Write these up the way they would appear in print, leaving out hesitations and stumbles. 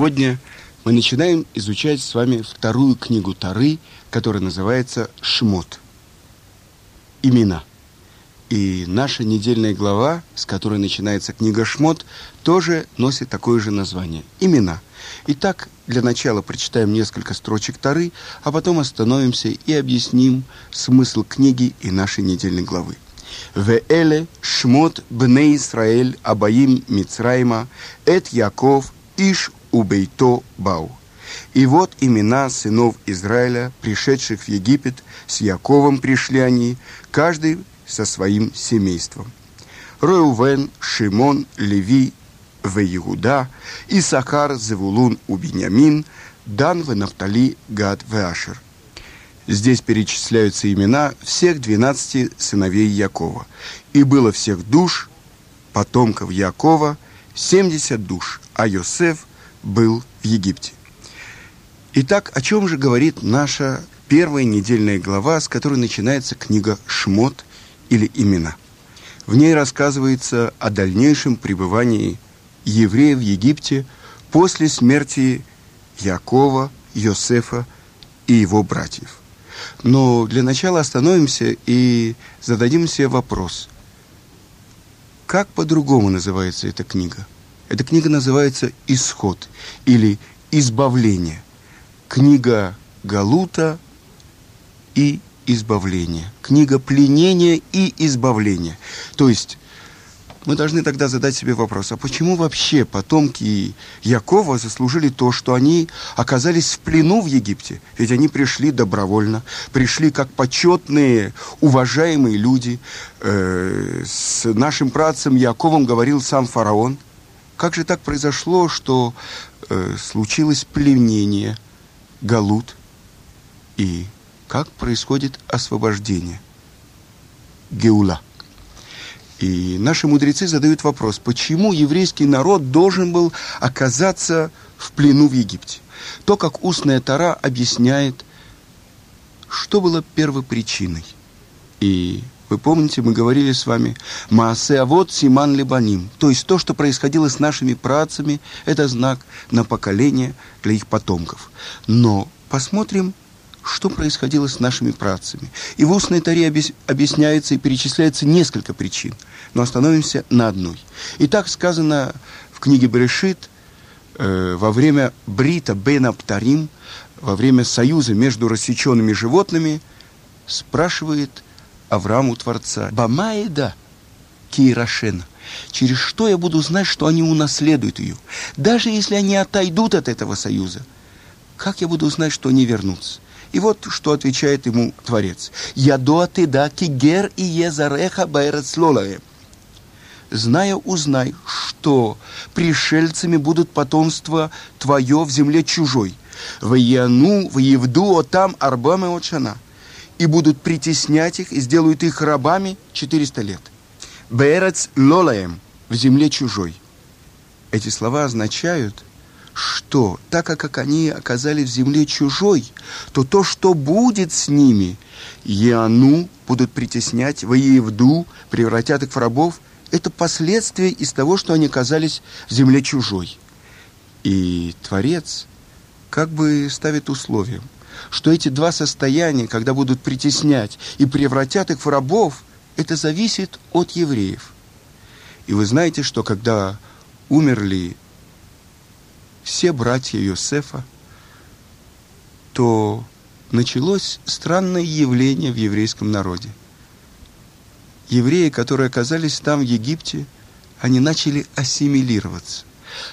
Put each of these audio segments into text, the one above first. Сегодня мы начинаем изучать с вами вторую книгу Торы, которая называется «Шмот». Имена. И наша недельная глава, с которой начинается книга «Шмот», тоже носит такое же название – «Имена». Итак, для начала прочитаем несколько строчек Торы, а потом остановимся и объясним смысл книги и нашей недельной главы. «Веэле шмот бне Исраэль абаим Мицраима эт Яков иш убейто бау». И вот имена сынов Израиля, пришедших в Египет, с Яковом пришли они, каждый со своим семейством. Реувен, Шимон, Леви, Веягуда, Исахар, Зевулун, Убиньямин, Дан, Венафтали, Гад, Веашер. Здесь перечисляются имена всех 12 сыновей Якова. И было всех душ, потомков Якова, 70 душ, а Йосеф был в Египте. Итак, о чем же говорит наша первая недельная глава, с которой начинается книга «Шмот» или «Имена». В ней рассказывается о дальнейшем пребывании евреев в Египте после смерти Якова, Йосефа и его братьев. Но для начала остановимся и зададим себе вопрос. Как по-другому называется эта книга? Эта книга называется «Исход» или «Избавление». Книга Голута и избавления. Книга пленения и избавления. То есть мы должны тогда задать себе вопрос, а почему вообще потомки Якова заслужили то, что они оказались в плену в Египте? Ведь они пришли добровольно, пришли как почетные, уважаемые люди. С нашим прадцем Яковом говорил сам фараон. Как же так произошло, что случилось пленение, галут, и как происходит освобождение, геула. И наши мудрецы задают вопрос, почему еврейский народ должен был оказаться в плену в Египте? То, как устная Тора объясняет, что было первопричиной. И вы помните, мы говорили с вами «Маосеавот симан лебаним», то есть то, что происходило с нашими праотцами, это знак на поколение для их потомков. Но посмотрим, что происходило с нашими праотцами. И в устной Торе объясняется и перечисляется несколько причин, но остановимся на одной. И так сказано в книге Берешит во время Брита Бен Аптарим, во время союза между рассеченными животными, спрашивает Аврааму Творца: «Бамаеда Кирашена, через что я буду знать, что они унаследуют ее? Даже если они отойдут от этого союза, как я буду знать, что они вернутся?» И вот что отвечает ему Творец: «Ядо атеда кигер и езареха баэрец лолаэм». «Зная, узнай, что пришельцами будут потомство твое в земле чужой. Ваяну, ваевду отам арбаме отшана». И будут притеснять их, и сделают их рабами 400 лет. «Беэрец лолаем» – в земле чужой. Эти слова означают, что так как они оказались в земле чужой, то, что будет с ними, «Яну» – будут притеснять, «Ваевду» – превратят их в рабов, это последствия из того, что они оказались в земле чужой. И Творец как бы ставит условием, что эти два состояния, когда будут притеснять и превратят их в рабов, это зависит от евреев. И вы знаете, что когда умерли все братья Йосефа, то началось странное явление в еврейском народе. Евреи, которые оказались там, в Египте, они начали ассимилироваться.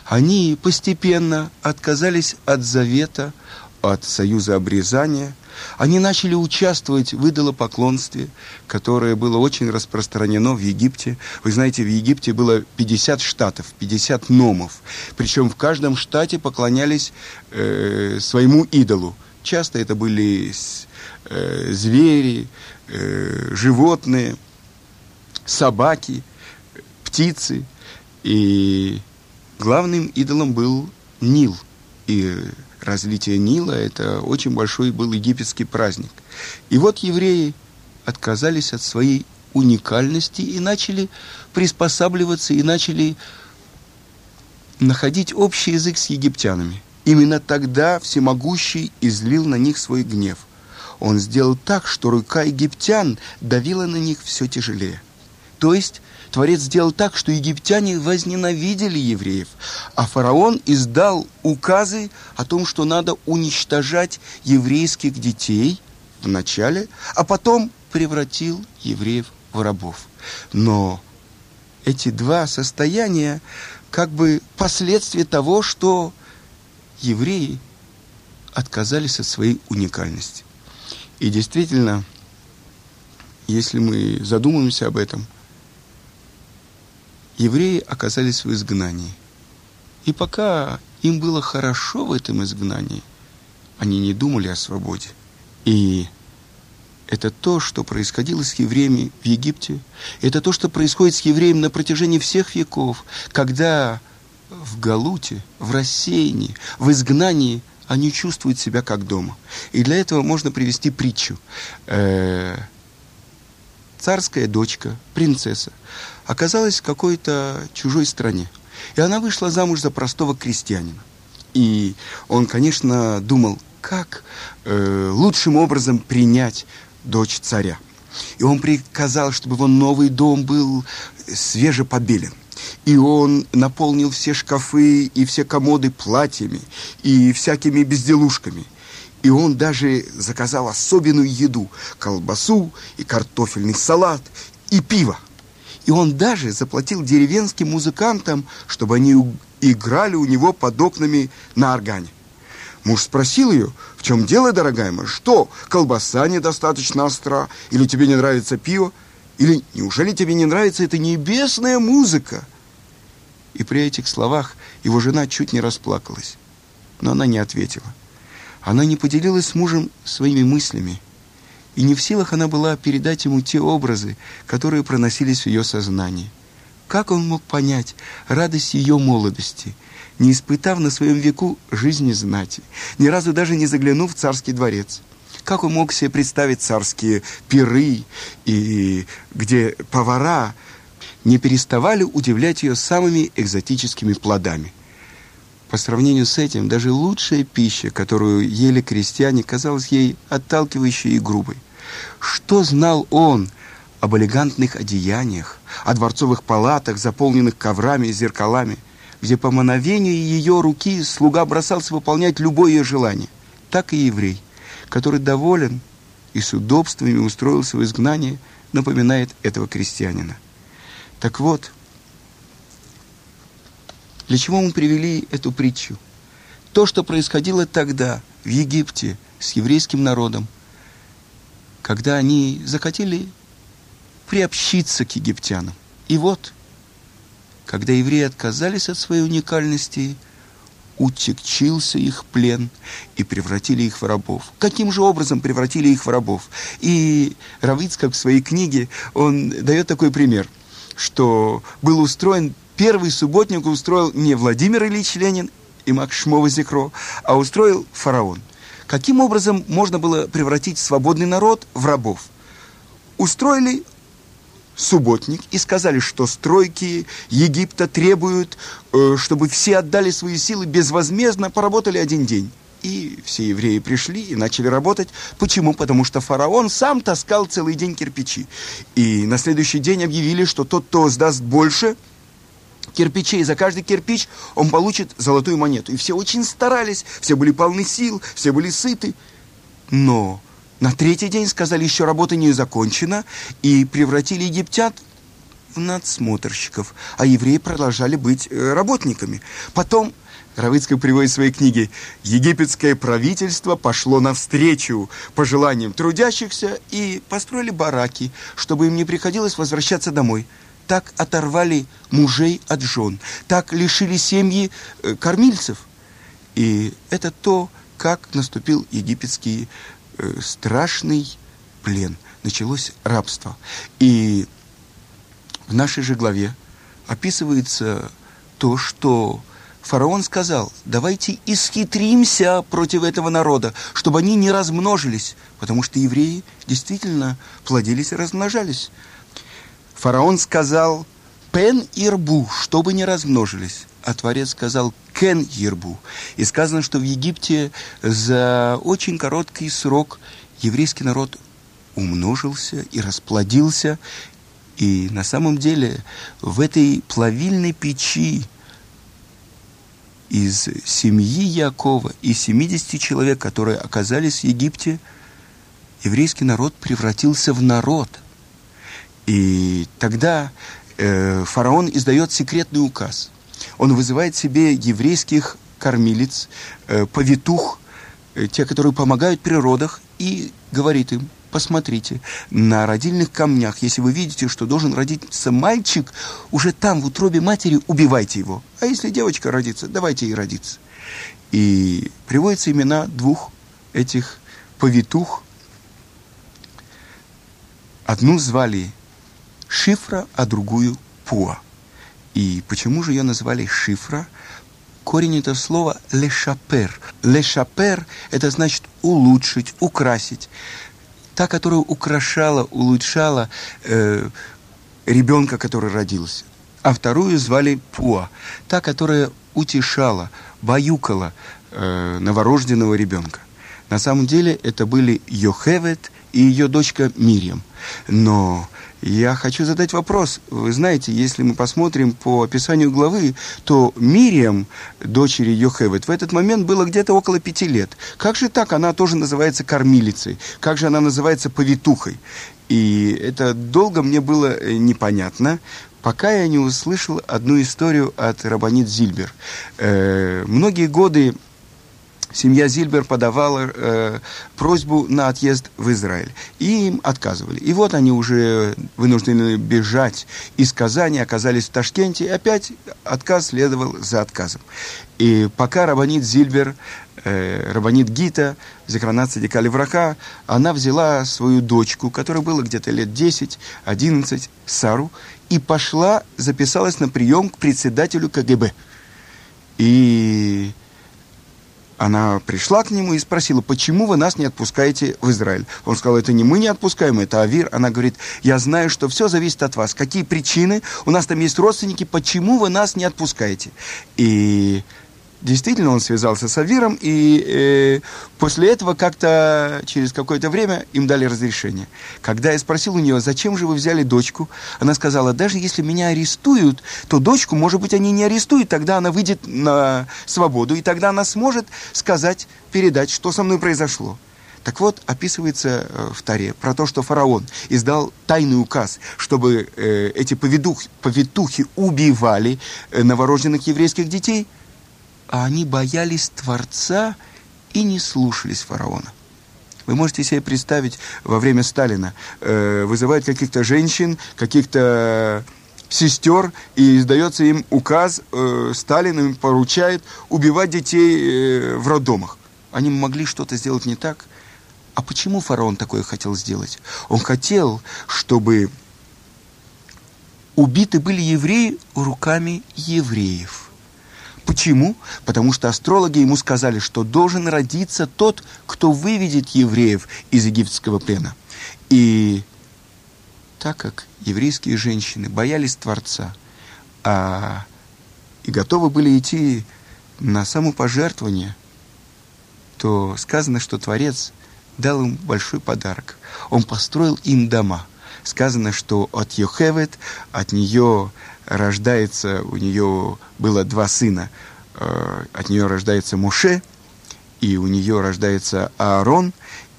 Они постепенно отказались от завета, от союза обрезания, они начали участвовать в идолопоклонстве, которое было очень распространено в Египте. Вы знаете, в Египте было 50 штатов, 50 номов. Причем в каждом штате поклонялись своему идолу. Часто это были звери, животные, собаки, птицы. И главным идолом был Нил. И разлитие Нила – это очень большой был египетский праздник. И вот евреи отказались от своей уникальности и начали приспосабливаться, и начали находить общий язык с египтянами. Именно тогда Всемогущий излил на них свой гнев. Он сделал так, что рука египтян давила на них все тяжелее. То есть Творец сделал так, что египтяне возненавидели евреев, а фараон издал указы о том, что надо уничтожать еврейских детей вначале, а потом превратил евреев в рабов. Но эти два состояния как бы последствия того, что евреи отказались от своей уникальности. И действительно, если мы задумаемся об этом, евреи оказались в изгнании. И пока им было хорошо в этом изгнании, они не думали о свободе. И это то, что происходило с евреями в Египте. Это то, что происходит с евреями на протяжении всех веков, когда в галуте, в рассеянии, в изгнании они чувствуют себя как дома. И для этого можно привести притчу. Царская дочка, принцесса, оказалась в какой-то чужой стране. И она вышла замуж за простого крестьянина. И он, конечно, думал, как лучшим образом принять дочь царя. И он приказал, чтобы его новый дом был свежепобелен. И он наполнил все шкафы и все комоды платьями и всякими безделушками. И он даже заказал особенную еду – колбасу и картофельный салат и пиво. И он даже заплатил деревенским музыкантам, чтобы они играли у него под окнами на органе. Муж спросил ее: в чем дело, дорогая моя? Что, колбаса недостаточно остра? Или тебе не нравится пиво? Или неужели тебе не нравится эта небесная музыка? И при этих словах его жена чуть не расплакалась. Но она не ответила. Она не поделилась с мужем своими мыслями. И не в силах она была передать ему те образы, которые проносились в ее сознании. Как он мог понять радость ее молодости, не испытав на своем веку жизни знати, ни разу даже не заглянув в царский дворец? Как он мог себе представить царские пиры, и где повара не переставали удивлять ее самыми экзотическими плодами? По сравнению с этим, даже лучшая пища, которую ели крестьяне, казалась ей отталкивающей и грубой. Что знал он об элегантных одеяниях, о дворцовых палатах, заполненных коврами и зеркалами, где по мановению ее руки слуга бросался выполнять любое ее желание? Так и еврей, который доволен и с удобствами устроился в изгнании, напоминает этого крестьянина. Так вот, для чего мы привели эту притчу? То, что происходило тогда в Египте с еврейским народом, когда они захотели приобщиться к египтянам. И вот, когда евреи отказались от своей уникальности, утекчился их плен и превратили их в рабов. Каким же образом превратили их в рабов? И Равицка в своей книге, он дает такой пример, что был устроен первый субботник устроил не Владимир Ильич Ленин и имак Шмова Зикро, а устроил фараон. Каким образом можно было превратить свободный народ в рабов? Устроили субботник и сказали, что стройки Египта требуют, чтобы все отдали свои силы безвозмездно, поработали один день. И все евреи пришли и начали работать. Почему? Потому что фараон сам таскал целый день кирпичи. И на следующий день объявили, что тот, кто сдаст больше кирпичей, за каждый кирпич он получит золотую монету. И все очень старались, все были полны сил, все были сыты. Но на третий день сказали, еще работа не закончена, и превратили египтян в надсмотрщиков, а евреи продолжали быть работниками. Потом Равицкий приводит в своей книге: египетское правительство пошло навстречу пожеланиям трудящихся и построили бараки, чтобы им не приходилось возвращаться домой. Так оторвали мужей от жен, так лишили семьи кормильцев. И это то, как наступил египетский страшный плен. Началось рабство. И в нашей же главе описывается то, что фараон сказал: давайте исхитримся против этого народа, чтобы они не размножились, потому что евреи действительно плодились и размножались. Фараон сказал: пен и рбу, чтобы не размножились. а Творец сказал «кен ербу». И сказано, что в Египте за очень короткий срок еврейский народ умножился и расплодился. И на самом деле в этой плавильной печи из семьи Якова и 70 человек, которые оказались в Египте, еврейский народ превратился в народ. И тогда фараон издает секретный указ. Он вызывает себе еврейских кормилиц, повитух, те, которые помогают при родах, и говорит им: посмотрите, на родильных камнях, если вы видите, что должен родиться мальчик, уже там, в утробе матери, убивайте его. А если девочка родится, давайте ей родиться. И приводятся имена двух этих повитух. Одну звали Шифра, а другую Пуа. И почему же ее назвали Шифра? Корень этого слова «лешапер». «Лешапер» – это значит улучшить, украсить. Та, которая украшала, улучшала ребенка, который родился. А вторую звали Пуа. Та, которая утешала, баюкала новорожденного ребенка. На самом деле это были Йохевед и ее дочка Мирьям. Но я хочу задать вопрос. Вы знаете, если мы посмотрим по описанию главы, то Мирьям, дочери Йохевед, в этот момент было где-то около 5 лет. Как же так? Она тоже называется кормилицей. Как же она называется повитухой? И это долго мне было непонятно, пока я не услышал одну историю от рабанит Зильбер. Многие годы семья Зильбер подавала просьбу на отъезд в Израиль. И им отказывали. И вот они уже вынуждены бежать из Казани, оказались в Ташкенте. И опять отказ следовал за отказом. И пока рабанит Зильбер, рабанит Гита, зехранат цадика левраха, она взяла свою дочку, которой было где-то лет 10-11, Сару, и пошла, записалась на прием к председателю КГБ. И она пришла к нему и спросила: почему вы нас не отпускаете в Израиль? Он сказал: это не мы не отпускаем, это Авир. Она говорит: я знаю, что все зависит от вас. Какие причины? У нас там есть родственники. Почему вы нас не отпускаете? И действительно он связался с Авиром, и после этого как-то через какое-то время им дали разрешение. Когда я спросил у нее: зачем же вы взяли дочку? Она сказала: даже если меня арестуют, то дочку, может быть, они не арестуют, тогда она выйдет на свободу, и тогда она сможет сказать, передать, что со мной произошло. Так вот, описывается в Таре про то, что фараон издал тайный указ, чтобы эти повитухи убивали новорожденных еврейских детей, а они боялись Творца и не слушались фараона. Вы можете себе представить, во время Сталина вызывают каких-то женщин, каких-то сестер, и издается им указ, Сталин им поручает убивать детей в роддомах. Они могли что-то сделать не так. А почему фараон такое хотел сделать? Он хотел, чтобы убиты были евреи руками евреев. Почему? Потому что астрологи ему сказали, что должен родиться тот, кто выведет евреев из египетского плена. И так как еврейские женщины боялись Творца, и готовы были идти на самопожертвование, то сказано, что Творец дал им большой подарок. Он построил им дома. Сказано, что от Йохевед, от нее рождается, у нее было 2 сына, от нее рождается Моше, и у нее рождается Аарон,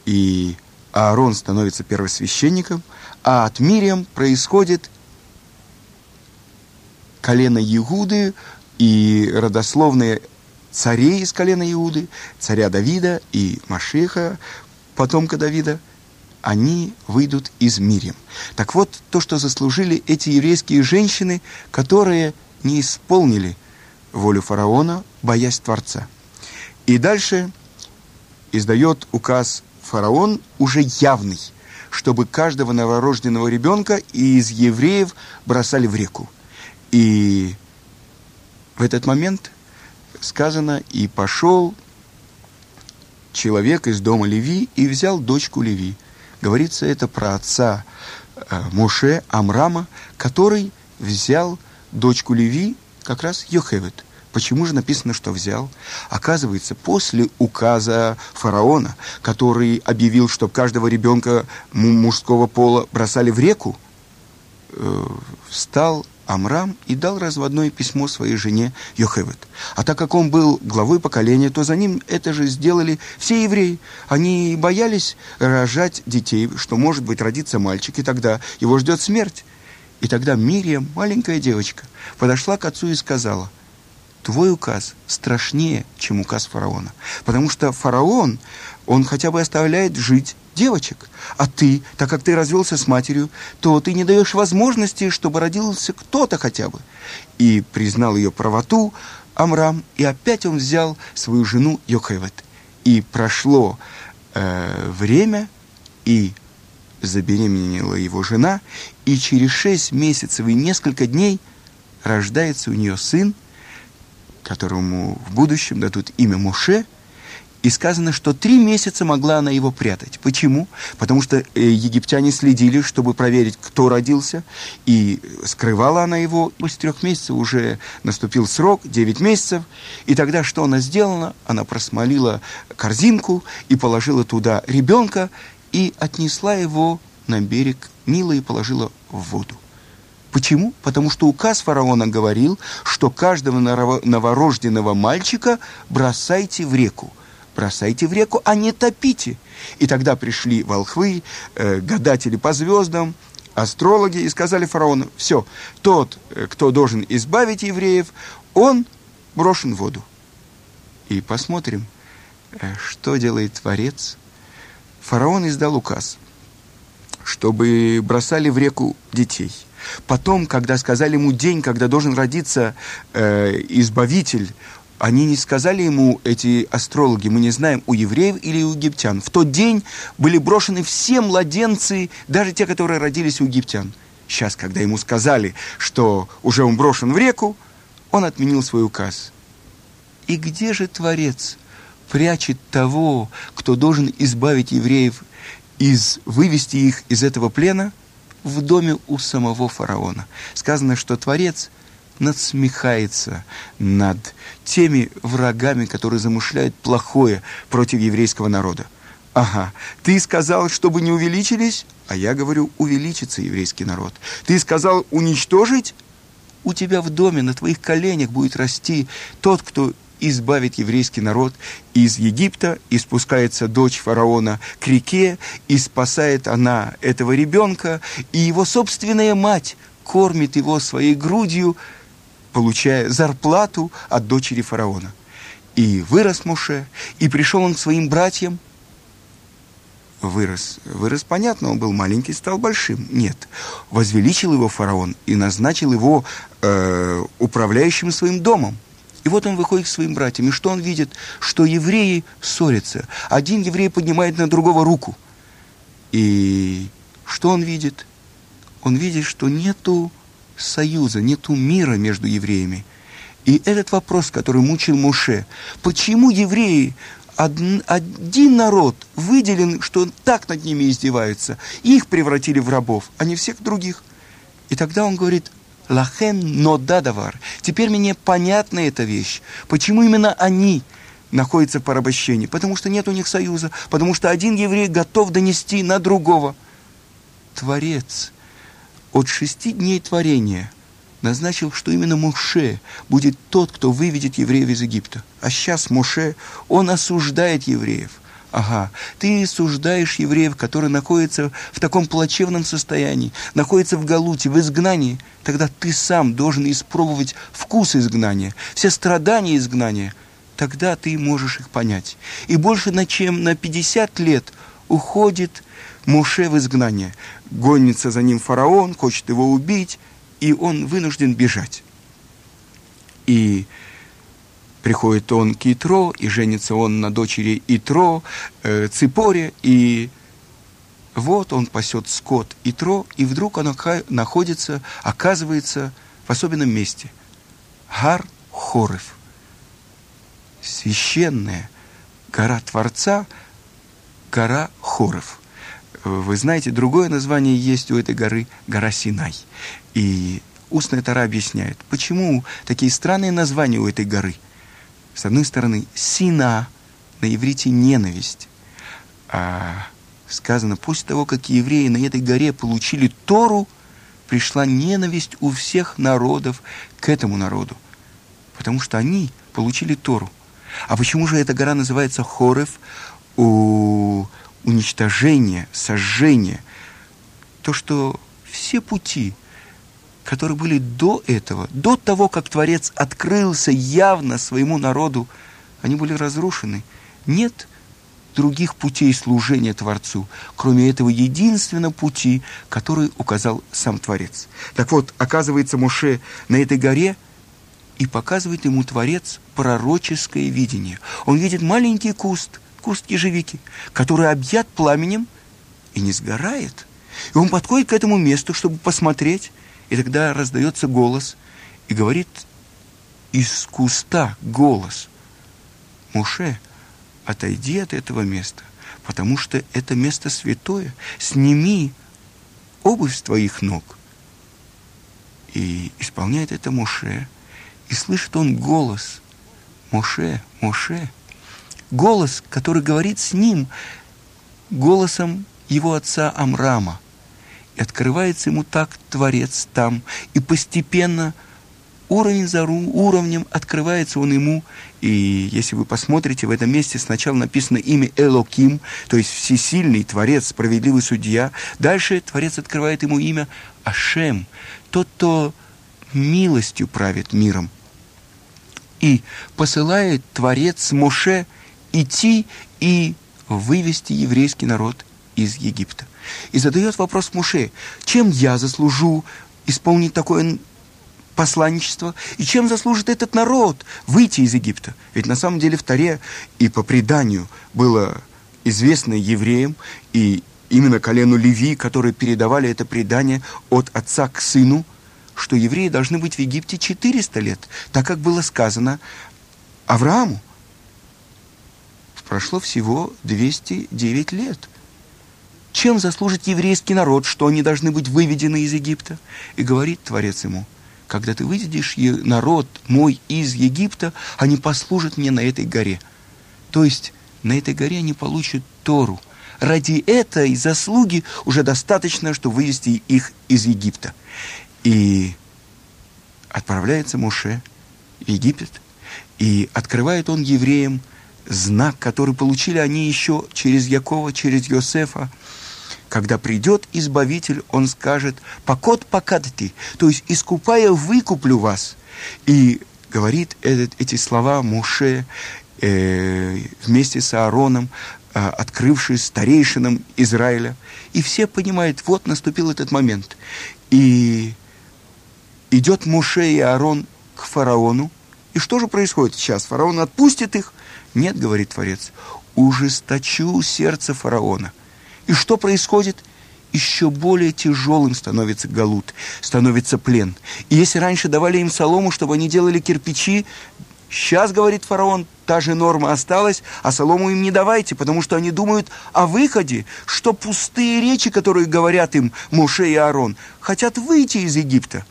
и Аарон становится первосвященником, а от Мирьям происходит колено Ягуды и родословные царей из колена Ягуды, царя Давида и Машиаха, потомка Давида. Они выйдут из Мирьям. Так вот, то, что заслужили эти еврейские женщины, которые не исполнили волю фараона, боясь Творца. И дальше издает указ фараон, уже явный, чтобы каждого новорожденного ребенка из евреев бросали в реку. И в этот момент сказано: «И пошел человек из дома Леви и взял дочку Леви». Говорится это про отца Моше, Амрама, который взял дочку Леви, как раз Йохевед. Почему же написано, что взял? Оказывается, после указа фараона, который объявил, что каждого ребенка мужского пола бросали в реку, встал Амрам и дал разводное письмо своей жене Йохевед. А так как он был главой поколения, то за ним это же сделали все евреи. Они боялись рожать детей, что может быть родится мальчик, и тогда его ждет смерть. И тогда Мирьям, маленькая девочка, подошла к отцу и сказала: «Твой указ страшнее, чем указ фараона, потому что фараон, он хотя бы оставляет жить девочек, а ты, так как ты развелся с матерью, то ты не даешь возможности, чтобы родился кто-то хотя бы». И признал ее правоту Амрам, и опять он взял свою жену Йохевед. И прошло время, и забеременела его жена, и через 6 месяцев и несколько дней рождается у нее сын, которому в будущем дадут имя Моше. И сказано, что 3 месяца могла она его прятать. Почему? Потому что египтяне следили, чтобы проверить, кто родился, и скрывала она его. После 3 месяцев уже наступил срок, 9 месяцев, и тогда что она сделала? Она просмолила корзинку и положила туда ребенка, и отнесла его на берег Нила и положила в воду. Почему? Потому что указ фараона говорил, что каждого новорожденного мальчика бросайте в реку. Бросайте в реку, а не топите. И тогда пришли волхвы, гадатели по звездам, астрологи, и сказали фараону: все, тот, кто должен избавить евреев, он брошен в воду. И посмотрим, что делает Творец. Фараон издал указ, чтобы бросали в реку детей. Потом, когда сказали ему день, когда должен родиться избавитель, они не сказали ему, эти астрологи, мы не знаем, у евреев или у египтян. В тот день были брошены все младенцы, даже те, которые родились у египтян. Сейчас, когда ему сказали, что уже он брошен в реку, он отменил свой указ. И где же Творец прячет того, кто должен избавить евреев, вывести их из этого плена? В доме у самого фараона. Сказано, что Творец надсмехается над теми врагами, которые замышляют плохое против еврейского народа. Ага, ты сказал, чтобы не увеличились, а я говорю, увеличится еврейский народ. Ты сказал уничтожить, у тебя в доме, на твоих коленях будет расти тот, кто избавит еврейский народ из Египта, и спускается дочь фараона к реке, и спасает она этого ребенка, и его собственная мать кормит его своей грудью, получая зарплату от дочери фараона. И вырос Моше, и пришел он к своим братьям. Вырос, понятно, он был маленький, стал большим. Нет, возвеличил его фараон и назначил его управляющим своим домом. И вот он выходит к своим братьям, и что он видит? Что евреи ссорятся. Один еврей поднимает на другого руку. И что он видит? Он видит, что нету союза, нету мира между евреями. И этот вопрос, который мучил Моше: почему евреи, один народ выделен, что так над ними издеваются, их превратили в рабов, а не всех других? И тогда он говорит: «Лахен нодадавар». Теперь мне понятна эта вещь. Почему именно они находятся в порабощении? Потому что нет у них союза, потому что один еврей готов донести на другого. Творец от 6 дней творения назначил, что именно Моше будет тот, кто выведет евреев из Египта. А сейчас Моше, он осуждает евреев. Ага, ты осуждаешь евреев, которые находятся в таком плачевном состоянии, находятся в Голуте, в изгнании. Тогда ты сам должен испробовать вкус изгнания, все страдания изгнания. Тогда ты можешь их понять. И больше чем на 50 лет уходит Моше в изгнание. Гонится за ним фараон, хочет его убить, и он вынужден бежать. И приходит он к Итро, и женится он на дочери Итро, Ципоре, и вот он пасет скот Итро, и вдруг он оказывается в особенном месте. Гар Хорев, священная гора Творца, гора Хорев. Вы знаете, другое название есть у этой горы — гора Синай. И устная Тора объясняет, почему такие странные названия у этой горы. С одной стороны, Сина, на иврите ненависть. А сказано, после того, как евреи на этой горе получили Тору, пришла ненависть у всех народов к этому народу, потому что они получили Тору. А почему же эта гора называется Хорев? Уничтожение, сожжение. То, что все пути, которые были до этого, до того, как Творец открылся явно своему народу, они были разрушены. Нет других путей служения Творцу, кроме этого единственного пути, который указал сам Творец. Так вот, оказывается, Моше на этой горе, и показывает ему Творец пророческое видение. Он видит маленький куст, куст ежевики, который объят пламенем и не сгорает. И он подходит к этому месту, чтобы посмотреть, и тогда раздается голос, и говорит из куста голос: «Моше, отойди от этого места, потому что это место святое, сними обувь с твоих ног». И исполняет это Моше. И слышит он голос: «Моше, Моше». Голос, который говорит с ним, голосом его отца Амрама. И открывается ему так Творец там. И постепенно, уровень за уровнем, открывается он ему. И если вы посмотрите, в этом месте сначала написано имя Элоким, то есть всесильный Творец, справедливый судья. Дальше Творец открывает ему имя Ашем, тот, кто милостью правит миром. И посылает Творец Моше идти и вывести еврейский народ из Египта. И задает вопрос Моше: чем я заслужу исполнить такое посланничество? И чем заслужит этот народ выйти из Египта? Ведь на самом деле в Торе и по преданию было известно евреям, и именно колену Леви, которые передавали это предание от отца к сыну, что евреи должны быть в Египте 400 лет, так как было сказано Аврааму. Прошло всего 209 лет. Чем заслужит еврейский народ, что они должны быть выведены из Египта? И говорит Творец ему: когда ты выведешь народ мой из Египта, они послужат мне на этой горе. То есть на этой горе они получат Тору. Ради этой заслуги уже достаточно, чтобы вывести их из Египта. И отправляется Моше в Египет, и открывает он евреям знак, который получили они еще через Якова, через Йосефа. Когда придет Избавитель, он скажет: «Покод покадти», то есть «искупая, выкуплю вас». И говорит эти слова Моше вместе с Аароном, открывший старейшинам Израиля. И все понимают, вот наступил этот момент. И идет Моше и Аарон к фараону. И что же происходит сейчас? Фараон отпустит их? Нет, говорит Творец, ужесточу сердце фараона. И что происходит? Еще более тяжелым становится галут, становится плен. И если раньше давали им солому, чтобы они делали кирпичи, сейчас, говорит фараон, та же норма осталась, а солому им не давайте, потому что они думают о выходе, что пустые речи, которые говорят им Моше и Аарон, хотят выйти из Египта.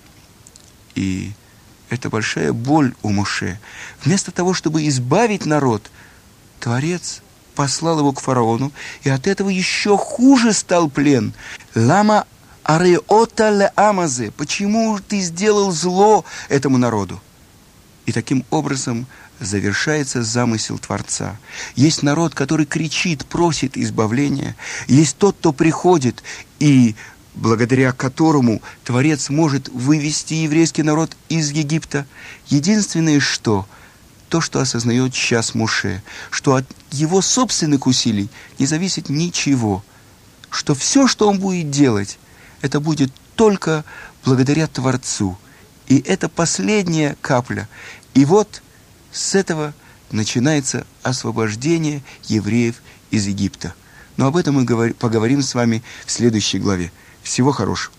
И это большая боль у Моше. Вместо того, чтобы избавить народ, Творец послал его к фараону, и от этого еще хуже стал плен. Лама ареота ле амазе. Почему ты сделал зло этому народу? И таким образом завершается замысел Творца. Есть народ, который кричит, просит избавления. Есть тот, кто приходит, и благодаря которому Творец может вывести еврейский народ из Египта. Единственное, что то, что осознает сейчас Моше, что от его собственных усилий не зависит ничего, что все, что он будет делать, это будет только благодаря Творцу. И это последняя капля. И вот с этого начинается освобождение евреев из Египта. Но об этом мы поговорим с вами в следующей главе. Всего хорошего.